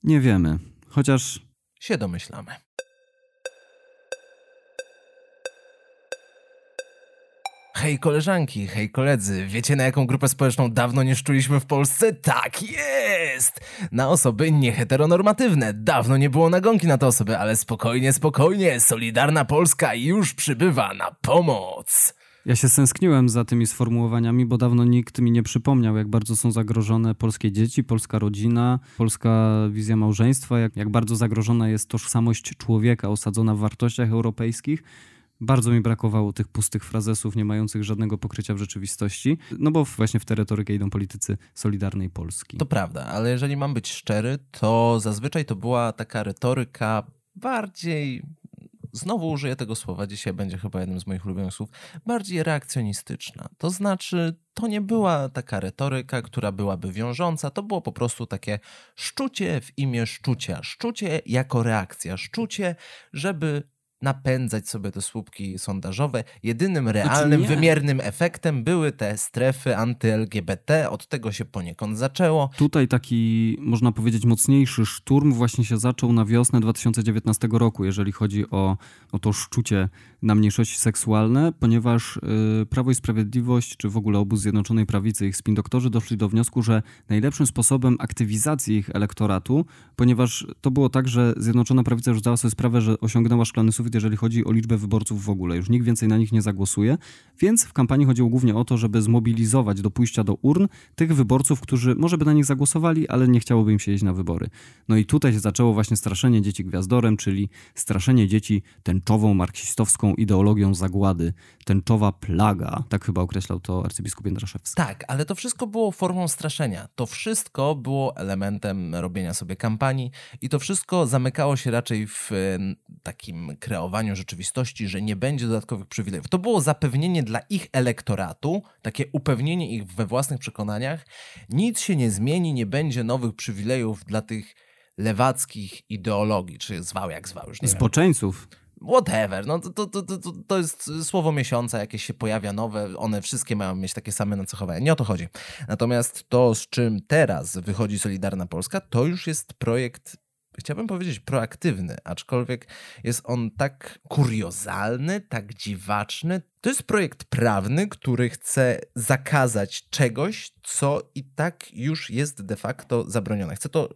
Nie wiemy. Chociaż się domyślamy. Hej koleżanki, hej koledzy, wiecie na jaką grupę społeczną dawno nie szczuliśmy w Polsce? Tak jest! Na osoby nieheteronormatywne. Dawno nie było nagonki na te osoby, ale spokojnie, spokojnie, Solidarna Polska już przybywa na pomoc! Ja się stęskniłem za tymi sformułowaniami, bo dawno nikt mi nie przypomniał, jak bardzo są zagrożone polskie dzieci, polska rodzina, polska wizja małżeństwa, jak, jak bardzo zagrożona jest tożsamość człowieka osadzona w wartościach europejskich. Bardzo mi brakowało tych pustych frazesów, nie mających żadnego pokrycia w rzeczywistości, no bo właśnie w tę retorykę idą politycy Solidarnej Polski. To prawda, ale jeżeli mam być szczery, to zazwyczaj to była taka retoryka bardziej, znowu użyję tego słowa, dzisiaj będzie chyba jednym z moich ulubionych słów, bardziej reakcjonistyczna. To znaczy, to nie była taka retoryka, która byłaby wiążąca, to było po prostu takie szczucie w imię szczucia. Szczucie jako reakcja, szczucie, żeby napędzać sobie te słupki sondażowe. Jedynym realnym, znaczy wymiernym efektem były te strefy anty-L G B T. Od tego się poniekąd zaczęło. Tutaj taki, można powiedzieć, mocniejszy szturm właśnie się zaczął na wiosnę dwa tysiące dziewiętnastego roku, jeżeli chodzi o, o to szczucie na mniejszości seksualne, ponieważ yy, Prawo i Sprawiedliwość, czy w ogóle obóz Zjednoczonej Prawicy, ich spin-doktorzy doszli do wniosku, że najlepszym sposobem aktywizacji ich elektoratu, ponieważ to było tak, że Zjednoczona Prawica już zdała sobie sprawę, że osiągnęła szklany sufit, jeżeli chodzi o liczbę wyborców w ogóle. Już nikt więcej na nich nie zagłosuje, więc w kampanii chodziło głównie o to, żeby zmobilizować do pójścia do urn tych wyborców, którzy może by na nich zagłosowali, ale nie chciałoby im się iść na wybory. No i tutaj się zaczęło właśnie straszenie dzieci gwiazdorem, czyli straszenie dzieci tęczową, marksistowską ideologią zagłady. Tęczowa plaga, tak chyba określał to arcybiskup Jędraszewski. Tak, ale to wszystko było formą straszenia. To wszystko było elementem robienia sobie kampanii i to wszystko zamykało się raczej w takim kreowaniu rzeczywistości, że nie będzie dodatkowych przywilejów. To było zapewnienie dla ich elektoratu, takie upewnienie ich we własnych przekonaniach. Nic się nie zmieni, nie będzie nowych przywilejów dla tych lewackich ideologii, czy zwał jak zwał. Już nie Zboczeńców. Wiem. Whatever, no to, to, to, to jest słowo miesiąca, jakieś się pojawia nowe, one wszystkie mają mieć takie same nacechowania, nie o to chodzi. Natomiast to, z czym teraz wychodzi Solidarna Polska, to już jest projekt, chciałbym powiedzieć proaktywny, aczkolwiek jest on tak kuriozalny, tak dziwaczny. To jest projekt prawny, który chce zakazać czegoś, co i tak już jest de facto zabronione. Chcę to,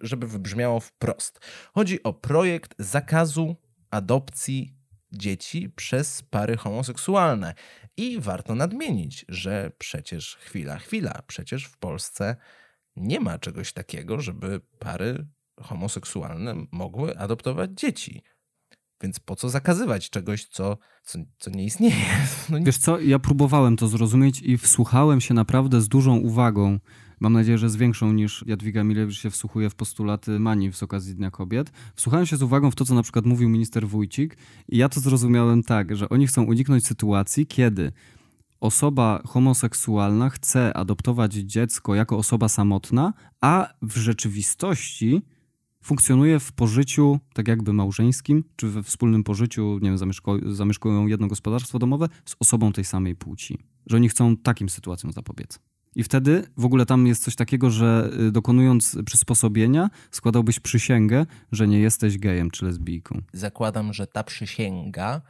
żeby wybrzmiało wprost. Chodzi o projekt zakazu adopcji dzieci przez pary homoseksualne. I warto nadmienić, że przecież chwila, chwila, przecież w Polsce nie ma czegoś takiego, żeby pary homoseksualne mogły adoptować dzieci. Więc po co zakazywać czegoś, co, co, co nie istnieje? No nie... Wiesz co, ja próbowałem to zrozumieć i wsłuchałem się naprawdę z dużą uwagą. Mam nadzieję, że z większą niż Jadwiga Emilewicz się wsłuchuje w postulaty Mani z okazji Dnia Kobiet. Wsłuchałem się z uwagą w to, co na przykład mówił minister Wójcik i ja to zrozumiałem tak, że oni chcą uniknąć sytuacji, kiedy osoba homoseksualna chce adoptować dziecko jako osoba samotna, a w rzeczywistości funkcjonuje w pożyciu, tak jakby małżeńskim, czy we wspólnym pożyciu, nie wiem, zamieszku- zamieszkują jedno gospodarstwo domowe z osobą tej samej płci. Że oni chcą takim sytuacjom zapobiec. I wtedy w ogóle tam jest coś takiego, że dokonując przysposobienia składałbyś przysięgę, że nie jesteś gejem czy lesbijką. Zakładam, że ta przysięga,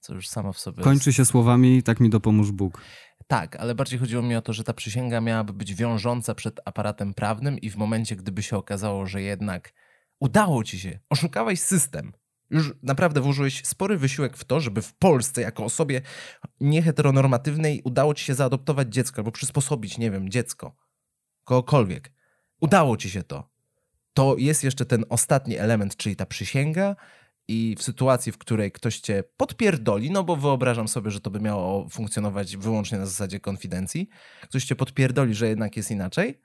co już sama w sobie... Kończy jest... się słowami, tak mi dopomóż Bóg. Tak, ale bardziej chodziło mi o to, że ta przysięga miałaby być wiążąca przed aparatem prawnym i w momencie, gdyby się okazało, że jednak udało ci się, oszukałeś system. Już naprawdę włożyłeś spory wysiłek w to, żeby w Polsce jako osobie nieheteronormatywnej udało ci się zaadoptować dziecko albo przysposobić, nie wiem, dziecko, kogokolwiek. Udało ci się to. To jest jeszcze ten ostatni element, czyli ta przysięga i w sytuacji, w której ktoś cię podpierdoli, no bo wyobrażam sobie, że to by miało funkcjonować wyłącznie na zasadzie konfidencji, ktoś cię podpierdoli, że jednak jest inaczej,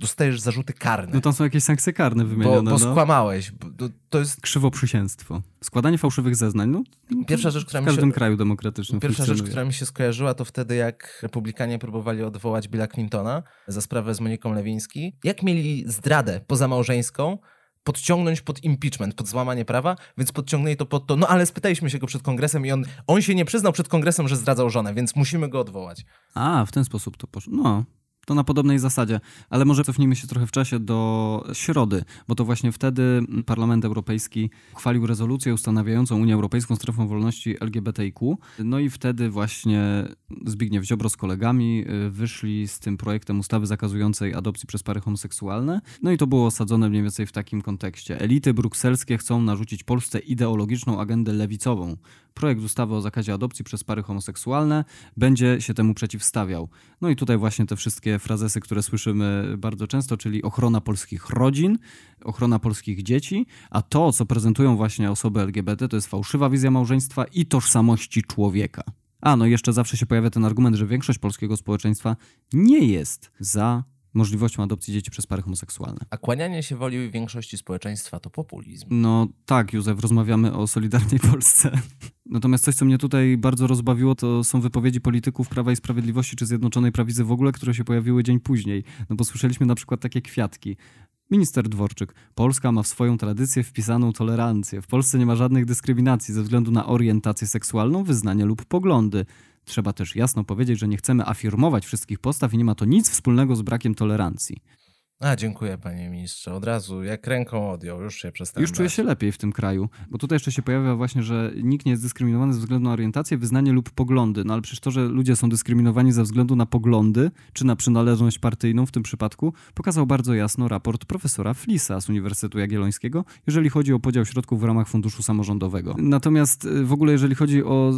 dostajesz zarzuty karne. No tam są jakieś sankcje karne wymienione. Bo, bo no. skłamałeś. Bo to jest... Krzywoprzysięstwo. Składanie fałszywych zeznań. No, pierwsza rzecz, która w każdym mi się... kraju demokratycznym Pierwsza rzecz, która mi się skojarzyła, to wtedy jak republikanie próbowali odwołać Billa Clintona za sprawę z Moniką Lewiński. Jak mieli zdradę pozamałżeńską podciągnąć pod impeachment, pod złamanie prawa, więc podciągnęli to pod to. No ale spytaliśmy się go przed kongresem i on, on się nie przyznał przed kongresem, że zdradzał żonę, więc musimy go odwołać. A, w ten sposób to poszło. No... To na podobnej zasadzie, ale może cofnijmy się trochę w czasie do środy, bo to właśnie wtedy Parlament Europejski uchwalił rezolucję ustanawiającą Unię Europejską Strefą Wolności L G B T I Q. No i wtedy właśnie Zbigniew Ziobro z kolegami wyszli z tym projektem ustawy zakazującej adopcji przez pary homoseksualne. No i to było osadzone mniej więcej w takim kontekście. Elity brukselskie chcą narzucić Polsce ideologiczną agendę lewicową. Projekt ustawy o zakazie adopcji przez pary homoseksualne będzie się temu przeciwstawiał. No i tutaj właśnie te wszystkie frazesy, które słyszymy bardzo często, czyli ochrona polskich rodzin, ochrona polskich dzieci, a to, co prezentują właśnie osoby L G B T, to jest fałszywa wizja małżeństwa i tożsamości człowieka. A, no i jeszcze zawsze się pojawia ten argument, że większość polskiego społeczeństwa nie jest za możliwością adopcji dzieci przez pary homoseksualne. A kłanianie się woli większości społeczeństwa to populizm. No tak, Józef, rozmawiamy o Solidarnej Polsce. Natomiast coś, co mnie tutaj bardzo rozbawiło, to są wypowiedzi polityków Prawa i Sprawiedliwości czy Zjednoczonej Prawicy w ogóle, które się pojawiły dzień później. No bo słyszeliśmy na przykład takie kwiatki. Minister Dworczyk. Polska ma w swoją tradycję wpisaną tolerancję. W Polsce nie ma żadnych dyskryminacji ze względu na orientację seksualną, wyznanie lub poglądy. Trzeba też jasno powiedzieć, że nie chcemy afirmować wszystkich postaw i nie ma to nic wspólnego z brakiem tolerancji. A, dziękuję panie ministrze. Od razu, jak ręką odjął, już się przestałem Już czuję bać. się lepiej w tym kraju, bo tutaj jeszcze się pojawia właśnie, że nikt nie jest dyskryminowany ze względu na orientację, wyznanie lub poglądy. No ale przecież to, że ludzie są dyskryminowani ze względu na poglądy, czy na przynależność partyjną w tym przypadku, pokazał bardzo jasno raport profesora Flisa z Uniwersytetu Jagiellońskiego, jeżeli chodzi o podział środków w ramach funduszu samorządowego. Natomiast w ogóle jeżeli chodzi o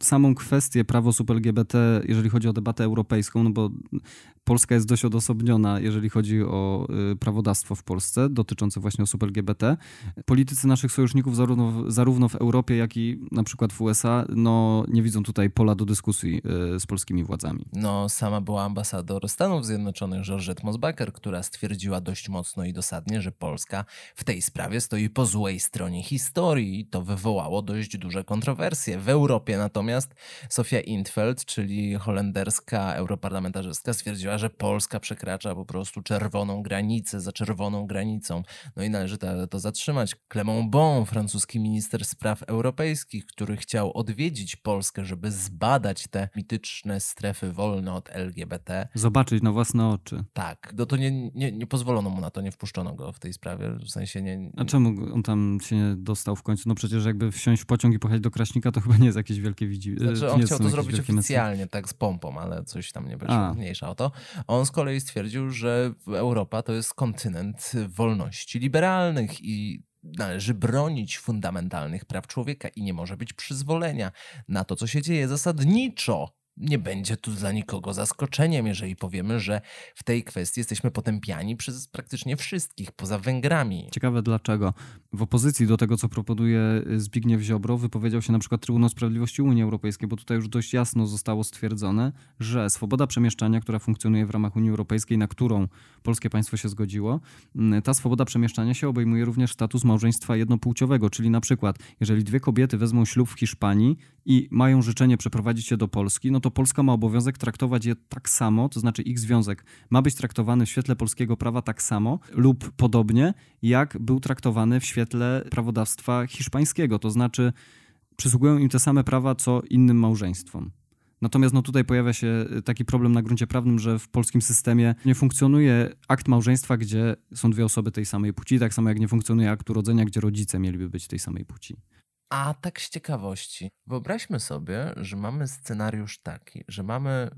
samą kwestię praw osób L G B T, jeżeli chodzi o debatę europejską, no bo Polska jest dość odosobniona, jeżeli chodzi o o prawodawstwo w Polsce dotyczące właśnie osób L G B T. Politycy naszych sojuszników zarówno w, zarówno w Europie, jak i na przykład w U S A no nie widzą tutaj pola do dyskusji z polskimi władzami. No sama była ambasador Stanów Zjednoczonych Georgette Mosbacher, która stwierdziła dość mocno i dosadnie, że Polska w tej sprawie stoi po złej stronie historii i to wywołało dość duże kontrowersje. W Europie natomiast Sophia in 't Veld, czyli holenderska europarlamentarzystka, stwierdziła, że Polska przekracza po prostu czerwoną granicę, za czerwoną granicą. No i należy to, to zatrzymać. Clément Bon, francuski minister spraw europejskich, który chciał odwiedzić Polskę, żeby zbadać te mityczne strefy wolne od L G B T. Zobaczyć na własne oczy. Tak. No to nie, nie, nie pozwolono mu na to, nie wpuszczono go w tej sprawie. W sensie nie, nie... A czemu on tam się nie dostał w końcu? No przecież jakby wsiąść w pociąg i pojechać do Kraśnika, to chyba nie jest jakieś wielkie widzi... Znaczy on chciał to zrobić oficjalnie, tak z pompą, ale coś tam nie wyszło, mniejsza o to. On z kolei stwierdził, że Europa to jest kontynent wolności liberalnych i należy bronić fundamentalnych praw człowieka i nie może być przyzwolenia na to, co się dzieje zasadniczo. Nie będzie tu dla nikogo zaskoczeniem, jeżeli powiemy, że w tej kwestii jesteśmy potępiani przez praktycznie wszystkich, poza Węgrami. Ciekawe dlaczego. W opozycji do tego, co proponuje Zbigniew Ziobro, wypowiedział się na przykład Trybunał Sprawiedliwości Unii Europejskiej, bo tutaj już dość jasno zostało stwierdzone, że swoboda przemieszczania, która funkcjonuje w ramach Unii Europejskiej, na którą polskie państwo się zgodziło, ta swoboda przemieszczania się obejmuje również status małżeństwa jednopłciowego, czyli na przykład, jeżeli dwie kobiety wezmą ślub w Hiszpanii i mają życzenie przeprowadzić się do Polski, no to Polska ma obowiązek traktować je tak samo, to znaczy ich związek ma być traktowany w świetle polskiego prawa tak samo lub podobnie, jak był traktowany w świetle prawodawstwa hiszpańskiego, to znaczy przysługują im te same prawa, co innym małżeństwom. Natomiast no tutaj pojawia się taki problem na gruncie prawnym, że w polskim systemie nie funkcjonuje akt małżeństwa, gdzie są dwie osoby tej samej płci, tak samo jak nie funkcjonuje akt urodzenia, gdzie rodzice mieliby być tej samej płci. A tak z ciekawości, wyobraźmy sobie, że mamy scenariusz taki, że mamy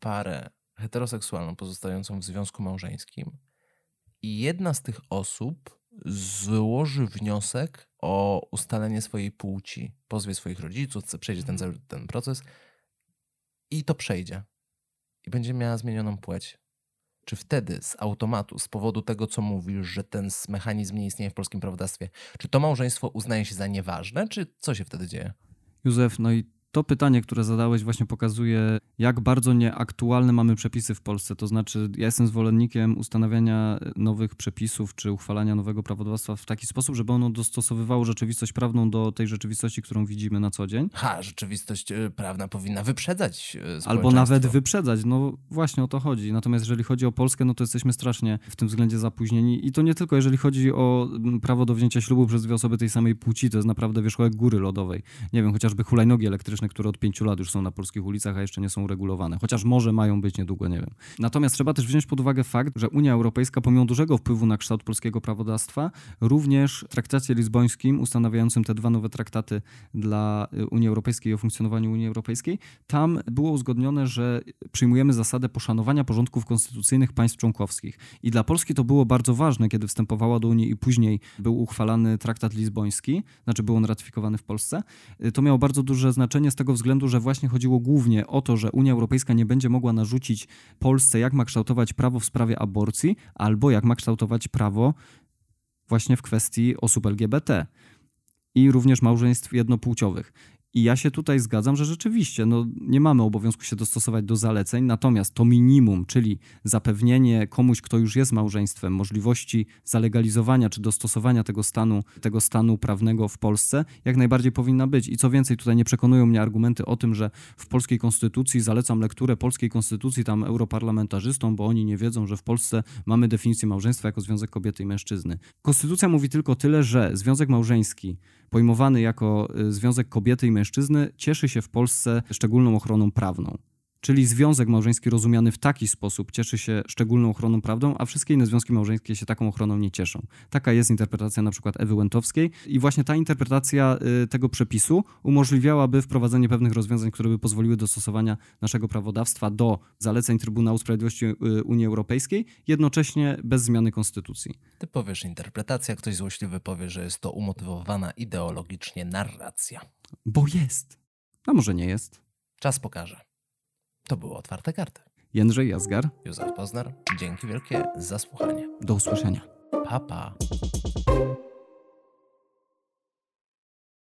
parę heteroseksualną pozostającą w związku małżeńskim i jedna z tych osób złoży wniosek o ustalenie swojej płci, pozwie swoich rodziców, przejdzie ten, ten proces i to przejdzie. I będzie miała zmienioną płeć. Czy wtedy z automatu, z powodu tego, co mówisz, że ten mechanizm nie istnieje w polskim prawodawstwie, czy to małżeństwo uznaje się za nieważne, czy co się wtedy dzieje? Józef, no i to pytanie, które zadałeś, właśnie pokazuje, jak bardzo nieaktualne mamy przepisy w Polsce. To znaczy, ja jestem zwolennikiem ustanawiania nowych przepisów czy uchwalania nowego prawodawstwa w taki sposób, żeby ono dostosowywało rzeczywistość prawną do tej rzeczywistości, którą widzimy na co dzień. Ha, rzeczywistość prawna powinna wyprzedzać albo nawet wyprzedzać. No właśnie o to chodzi. Natomiast jeżeli chodzi o Polskę, no to jesteśmy strasznie w tym względzie zapóźnieni. I to nie tylko jeżeli chodzi o prawo do wzięcia ślubu przez dwie osoby tej samej płci. To jest naprawdę wierzchołek góry lodowej. Nie wiem, chociażby hulajnogi elektryczne, które od pięciu lat już są na polskich ulicach, a jeszcze nie są regulowane. Chociaż może mają być niedługo, nie wiem. Natomiast trzeba też wziąć pod uwagę fakt, że Unia Europejska, pomimo dużego wpływu na kształt polskiego prawodawstwa, również w traktacie lizbońskim, ustanawiającym te dwa nowe traktaty dla Unii Europejskiej i o funkcjonowaniu Unii Europejskiej, tam było uzgodnione, że przyjmujemy zasadę poszanowania porządków konstytucyjnych państw członkowskich. I dla Polski to było bardzo ważne, kiedy wstępowała do Unii i później był uchwalany traktat lizboński, znaczy był on ratyfikowany w Polsce. To miało bardzo duże znaczenie z tego względu, że właśnie chodziło głównie o to, że Unia Europejska nie będzie mogła narzucić Polsce, jak ma kształtować prawo w sprawie aborcji, albo jak ma kształtować prawo właśnie w kwestii osób L G B T i również małżeństw jednopłciowych. I ja się tutaj zgadzam, że rzeczywiście no, nie mamy obowiązku się dostosować do zaleceń, natomiast to minimum, czyli zapewnienie komuś, kto już jest małżeństwem, możliwości zalegalizowania czy dostosowania tego stanu, tego stanu prawnego w Polsce, jak najbardziej powinna być. I co więcej, tutaj nie przekonują mnie argumenty o tym, że w polskiej konstytucji, zalecam lekturę polskiej konstytucji tam europarlamentarzystom, bo oni nie wiedzą, że w Polsce mamy definicję małżeństwa jako związek kobiety i mężczyzny. Konstytucja mówi tylko tyle, że związek małżeński pojmowany jako związek kobiety i mężczyzny cieszy się w Polsce szczególną ochroną prawną. Czyli związek małżeński rozumiany w taki sposób cieszy się szczególną ochroną prawną, a wszystkie inne związki małżeńskie się taką ochroną nie cieszą. Taka jest interpretacja na przykład Ewy Łętowskiej i właśnie ta interpretacja tego przepisu umożliwiałaby wprowadzenie pewnych rozwiązań, które by pozwoliły dostosowania naszego prawodawstwa do zaleceń Trybunału Sprawiedliwości Unii Europejskiej, jednocześnie bez zmiany konstytucji. Ty powiesz interpretacja, ktoś złośliwy powie, że jest to umotywowana ideologicznie narracja. Bo jest. A może nie jest. Czas pokaże. To były Otwarte Karty. Jędrzej Jazgar. Józef Poznar. Dzięki wielkie za słuchanie. Do usłyszenia. Pa, pa.